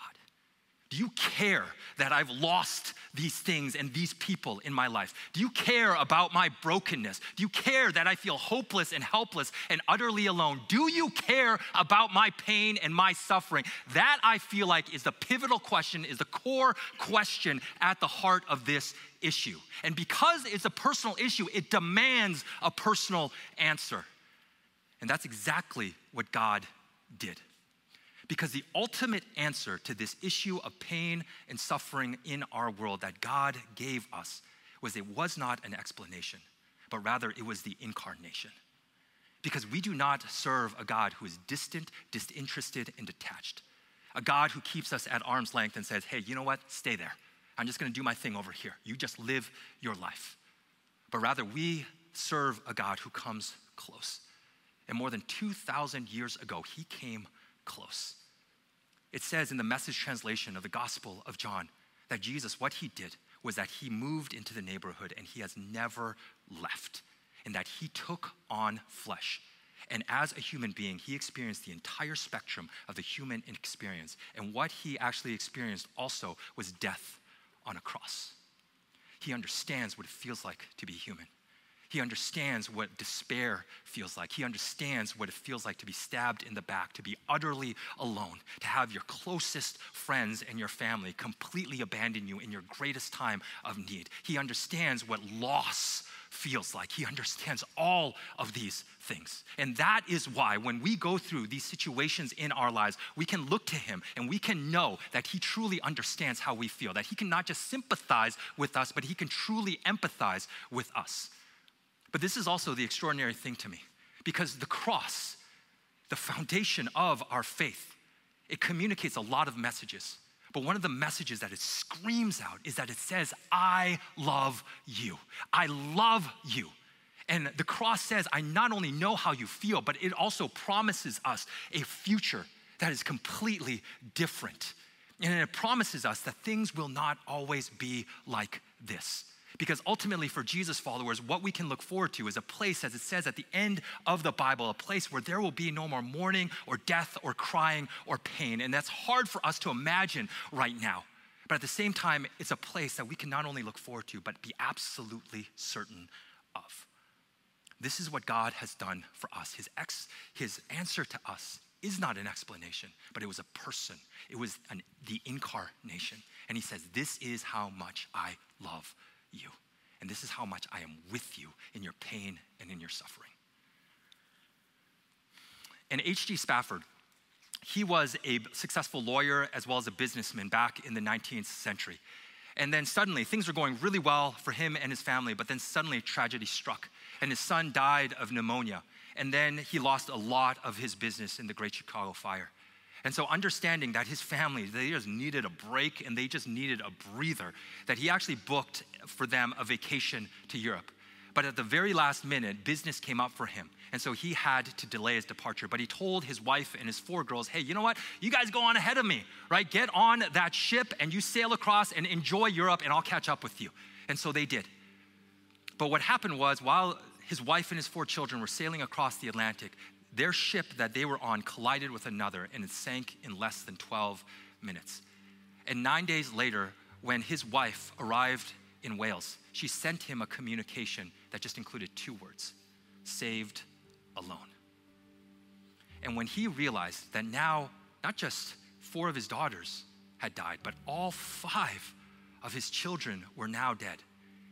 Do you care that I've lost these things and these people in my life? Do you care about my brokenness? Do you care that I feel hopeless and helpless and utterly alone? Do you care about my pain and my suffering? That, I feel like, is the pivotal question, is the core question at the heart of this issue. And because it's a personal issue, it demands a personal answer. And that's exactly what God did. Because the ultimate answer to this issue of pain and suffering in our world that God gave us was, it was not an explanation, but rather it was the incarnation. Because we do not serve a God who is distant, disinterested, and detached. A God who keeps us at arm's length and says, hey, you know what? Stay there. I'm just gonna do my thing over here. You just live your life. But rather, we serve a God who comes close. And more than two thousand years ago, he came close. It says in the Message translation of the Gospel of John that Jesus, what he did was that he moved into the neighborhood and he has never left, and that he took on flesh. And as a human being, he experienced the entire spectrum of the human experience. And what he actually experienced also was death on a cross. He understands what it feels like to be human. He understands what despair feels like. He understands what it feels like to be stabbed in the back, to be utterly alone, to have your closest friends and your family completely abandon you in your greatest time of need. He understands what loss feels like. He understands all of these things. And that is why when we go through these situations in our lives, we can look to him and we can know that he truly understands how we feel, that he can not just sympathize with us, but he can truly empathize with us. But this is also the extraordinary thing to me, because the cross, the foundation of our faith, it communicates a lot of messages. But one of the messages that it screams out is that it says, I love you. I love you. And the cross says, I not only know how you feel, but it also promises us a future that is completely different. And it promises us that things will not always be like this. Because ultimately for Jesus followers, what we can look forward to is a place, as it says at the end of the Bible, a place where there will be no more mourning or death or crying or pain. And that's hard for us to imagine right now. But at the same time, it's a place that we can not only look forward to, but be absolutely certain of. This is what God has done for us. His, ex, his answer to us is not an explanation, but it was a person. It was an, the incarnation. And he says, this is how much I love you. you. And this is how much I am with you in your pain and in your suffering. And H G Spafford, he was a successful lawyer as well as a businessman back in the nineteenth century. And then suddenly things were going really well for him and his family, but then suddenly tragedy struck and his son died of pneumonia. And then he lost a lot of his business in the Great Chicago Fire. And so understanding that his family, they just needed a break and they just needed a breather, that he actually booked for them a vacation to Europe. But at the very last minute, business came up for him. And so he had to delay his departure. But he told his wife and his four girls, hey, you know what? You guys go on ahead of me, right? Get on that ship and you sail across and enjoy Europe and I'll catch up with you. And so they did. But what happened was, while his wife and his four children were sailing across the Atlantic, their ship that they were on collided with another and it sank in less than twelve minutes. And nine days later, when his wife arrived in Wales, she sent him a communication that just included two words: saved alone. And when he realized that now, not just four of his daughters had died, but all five of his children were now dead,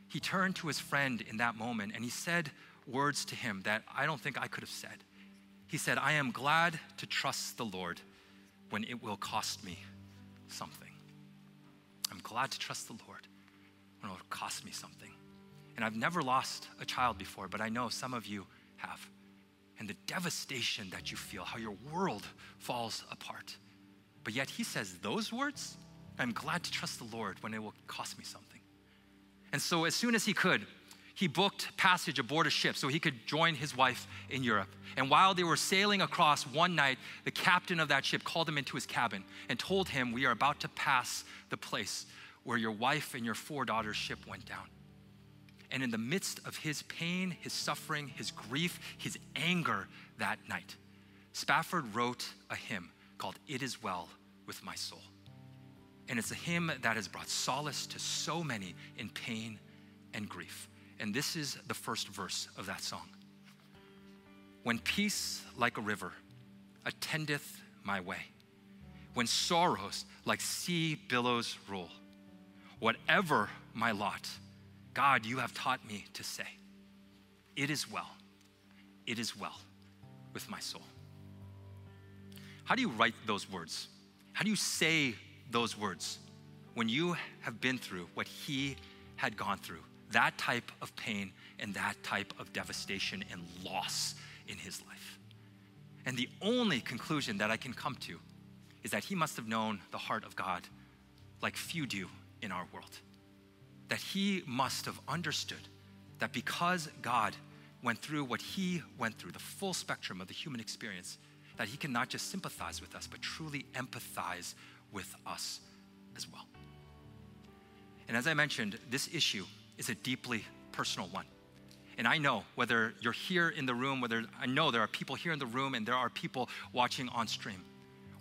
he turned to his friend in that moment and he said words to him that I don't think I could have said. He said, I am glad to trust the Lord when it will cost me something. I'm glad to trust the Lord when it will cost me something. And I've never lost a child before, but I know some of you have. And the devastation that you feel, how your world falls apart. But yet he says those words, I'm glad to trust the Lord when it will cost me something. And so as soon as he could, he booked passage aboard a ship so he could join his wife in Europe. And while they were sailing across one night, the captain of that ship called him into his cabin and told him, we are about to pass the place where your wife and your four daughters' ship went down. and in the midst of his pain, his suffering, his grief, his anger that night, Spafford wrote a hymn called "It Is Well With My Soul." And it's a hymn that has brought solace to so many in pain and grief. And this is the first verse of that song. "When peace like a river attendeth my way, when sorrows like sea billows roll, whatever my lot, God, you have taught me to say, it is well, it is well with my soul." How do you write those words? How do you say those words when you have been through what he had gone through, that type of pain and that type of devastation and loss in his life? And the only conclusion that I can come to is that he must have known the heart of God like few do in our world. That he must have understood that because God went through what he went through, the full spectrum of the human experience, that he can not just sympathize with us, but truly empathize with us as well. And as I mentioned, this issue is a deeply personal one. And I know whether you're here in the room, whether I know there are people here in the room and there are people watching on stream,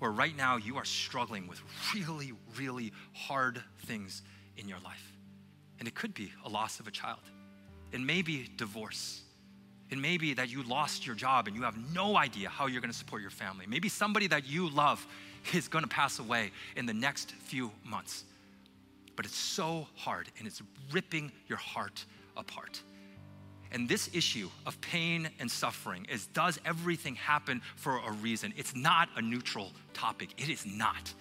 or right now you are struggling with really, really hard things in your life. And it could be a loss of a child. It may be divorce. It may be that you lost your job and you have no idea how you're gonna support your family. Maybe somebody that you love is gonna pass away in the next few months. But it's so hard and it's ripping your heart apart. And this issue of pain and suffering is, does everything happen for a reason? It's not a neutral topic, it is not.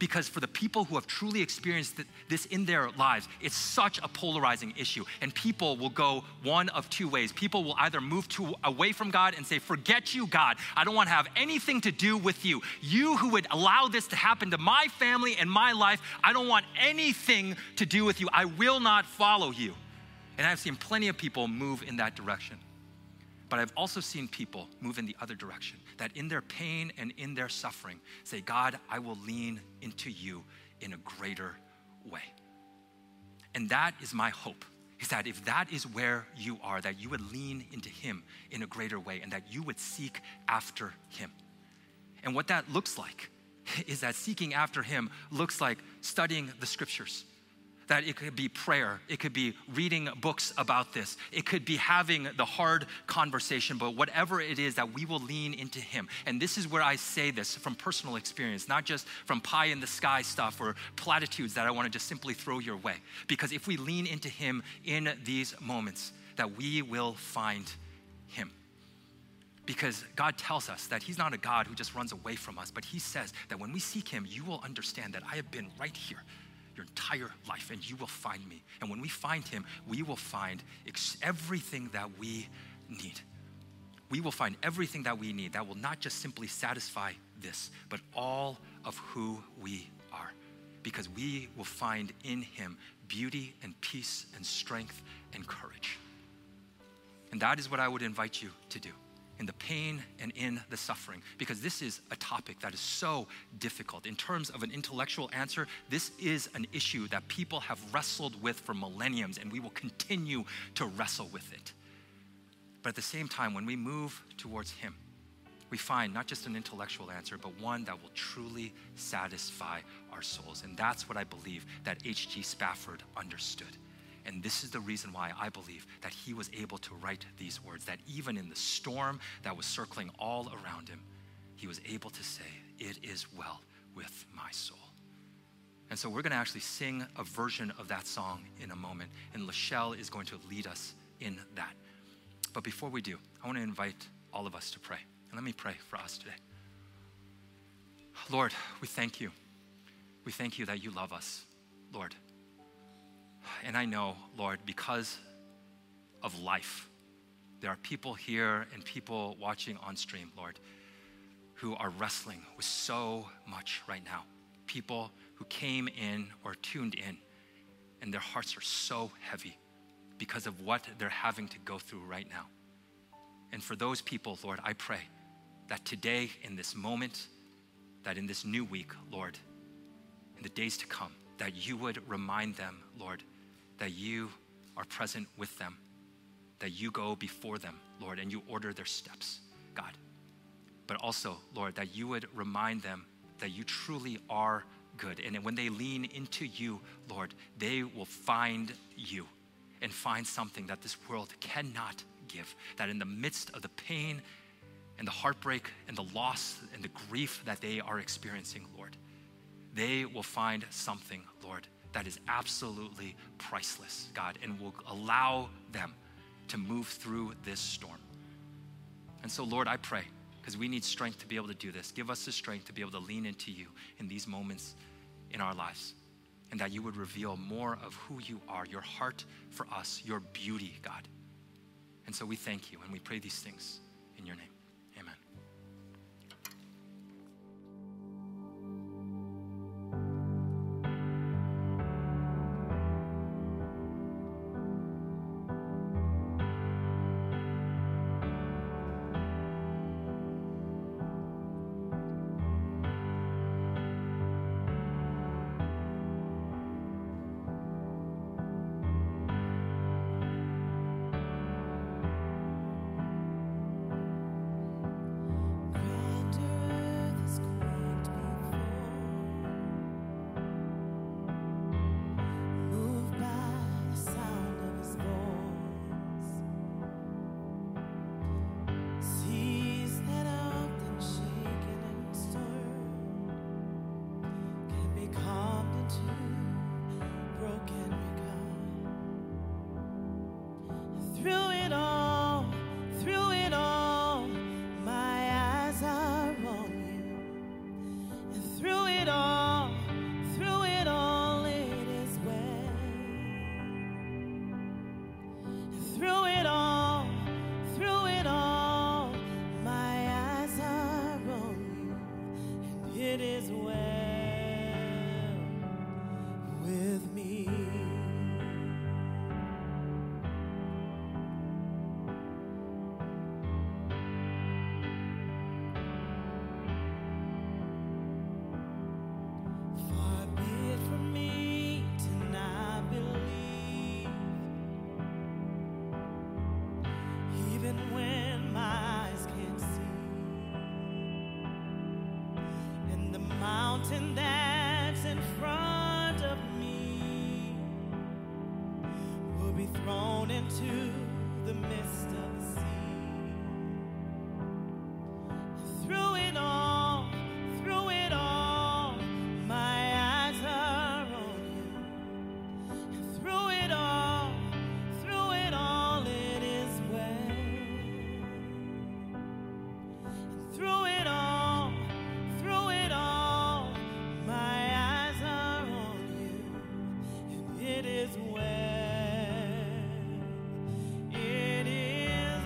Because for the people who have truly experienced this in their lives, it's such a polarizing issue. And people will go one of two ways. People will either move to, away from God and say, "Forget you, God. I don't want to have anything to do with you. You who would allow this to happen to my family and my life, I don't want anything to do with you. I will not follow you." And I've seen plenty of people move in that direction. But I've also seen people move in the other direction, that in their pain and in their suffering, say, "God, I will lean into you in a greater way." And that is my hope, is that if that is where you are, that you would lean into him in a greater way and that you would seek after him. And what that looks like is that seeking after him looks like studying the scriptures. That it could be prayer, it could be reading books about this, it could be having the hard conversation, but whatever it is, that we will lean into him. And this is where I say this from personal experience, not just from pie in the sky stuff or platitudes that I want to just simply throw your way. Because if we lean into him in these moments, that we will find him. Because God tells us that he's not a God who just runs away from us, but he says that when we seek him, you will understand that I have been right here your entire life, and you will find me. And when we find him, we will find ex- everything that we need. We will find everything that we need that will not just simply satisfy this, but all of who we are. Because we will find in him beauty and peace and strength and courage. And that is what I would invite you to do in the pain and in the suffering, because this is a topic that is so difficult. In terms of an intellectual answer, this is an issue that people have wrestled with for millenniums, and we will continue to wrestle with it. But at the same time, when we move towards him, we find not just an intellectual answer, but one that will truly satisfy our souls. And that's what I believe that H G Spafford understood. And this is the reason why I believe that he was able to write these words, that even in the storm that was circling all around him, he was able to say, "It is well with my soul." And so we're gonna actually sing a version of that song in a moment, and Lachelle is going to lead us in that. But before we do, I wanna invite all of us to pray. And let me pray for us today. Lord, we thank you. We thank you that you love us, Lord. And I know, Lord, because of life, there are people here and people watching on stream, Lord, who are wrestling with so much right now. People who came in or tuned in, and their hearts are so heavy because of what they're having to go through right now. And for those people, Lord, I pray that today, in this moment, that in this new week, Lord, in the days to come, that you would remind them, Lord, that you are present with them, that you go before them, Lord, and you order their steps, God. But also, Lord, that you would remind them that you truly are good. And when they lean into you, Lord, they will find you and find something that this world cannot give, that in the midst of the pain and the heartbreak and the loss and the grief that they are experiencing, Lord, they will find something, Lord, that is absolutely priceless, God, and will allow them to move through this storm. And so, Lord, I pray, because we need strength to be able to do this. Give us the strength to be able to lean into you in these moments in our lives, and that you would reveal more of who you are, your heart for us, your beauty, God. And so we thank you, and we pray these things in your name. Amen. It is well, it is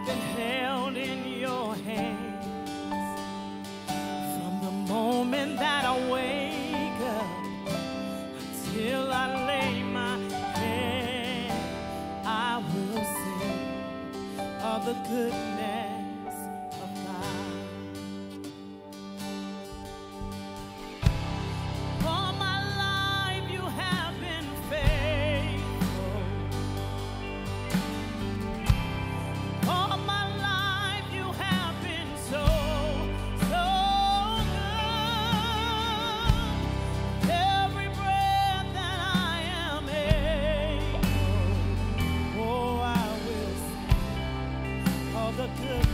I've been held in your hands from the moment that I wake up until I lay my head. I will sing of the goodness of God. All my life you have been faithful. All my life you have been so, so good. Every breath that I am able, oh, I will sing of the goodness.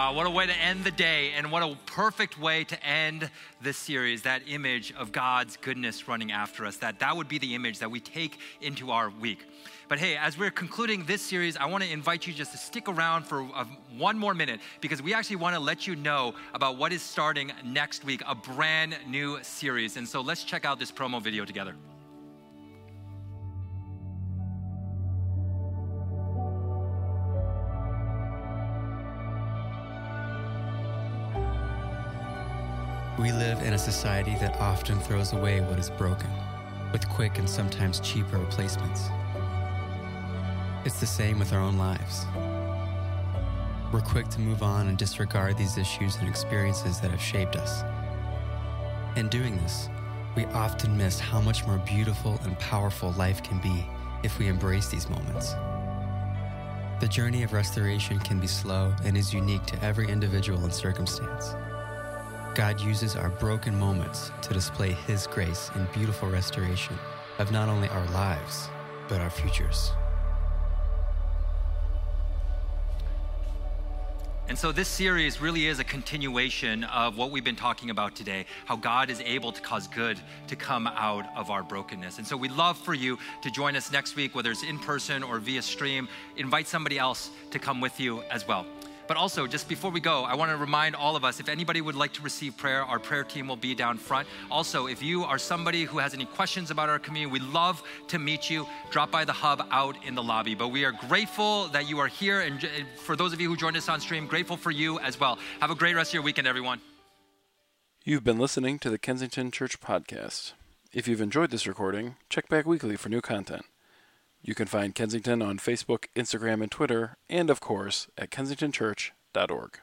wow, what a way to end the day, and what a perfect way to end this series, that image of God's goodness running after us. That that would be the image that we take into our week. But hey, as we're concluding this series, I want to invite you just to stick around for a, one more minute, because we actually want to let you know about what is starting next week, a brand new series. And so let's check out this promo video together. We live in a society that often throws away what is broken with quick and sometimes cheaper replacements. It's the same with our own lives. We're quick to move on and disregard these issues and experiences that have shaped us. In doing this, we often miss how much more beautiful and powerful life can be if we embrace these moments. The journey of restoration can be slow and is unique to every individual and circumstance. God uses our broken moments to display His grace and beautiful restoration of not only our lives, but our futures. And so this series really is a continuation of what we've been talking about today, how God is able to cause good to come out of our brokenness. And so we'd love for you to join us next week, whether it's in person or via stream. Invite somebody else to come with you as well. But also, just before we go, I want to remind all of us, if anybody would like to receive prayer, our prayer team will be down front. Also, if you are somebody who has any questions about our community, we'd love to meet you. Drop by the hub out in the lobby. But we are grateful that you are here. And for those of you who joined us on stream, grateful for you as well. Have a great rest of your weekend, everyone. You've been listening to the Kensington Church Podcast. If you've enjoyed this recording, check back weekly for new content. You can find Kensington on Facebook, Instagram, and Twitter, and of course, at kensington church dot org.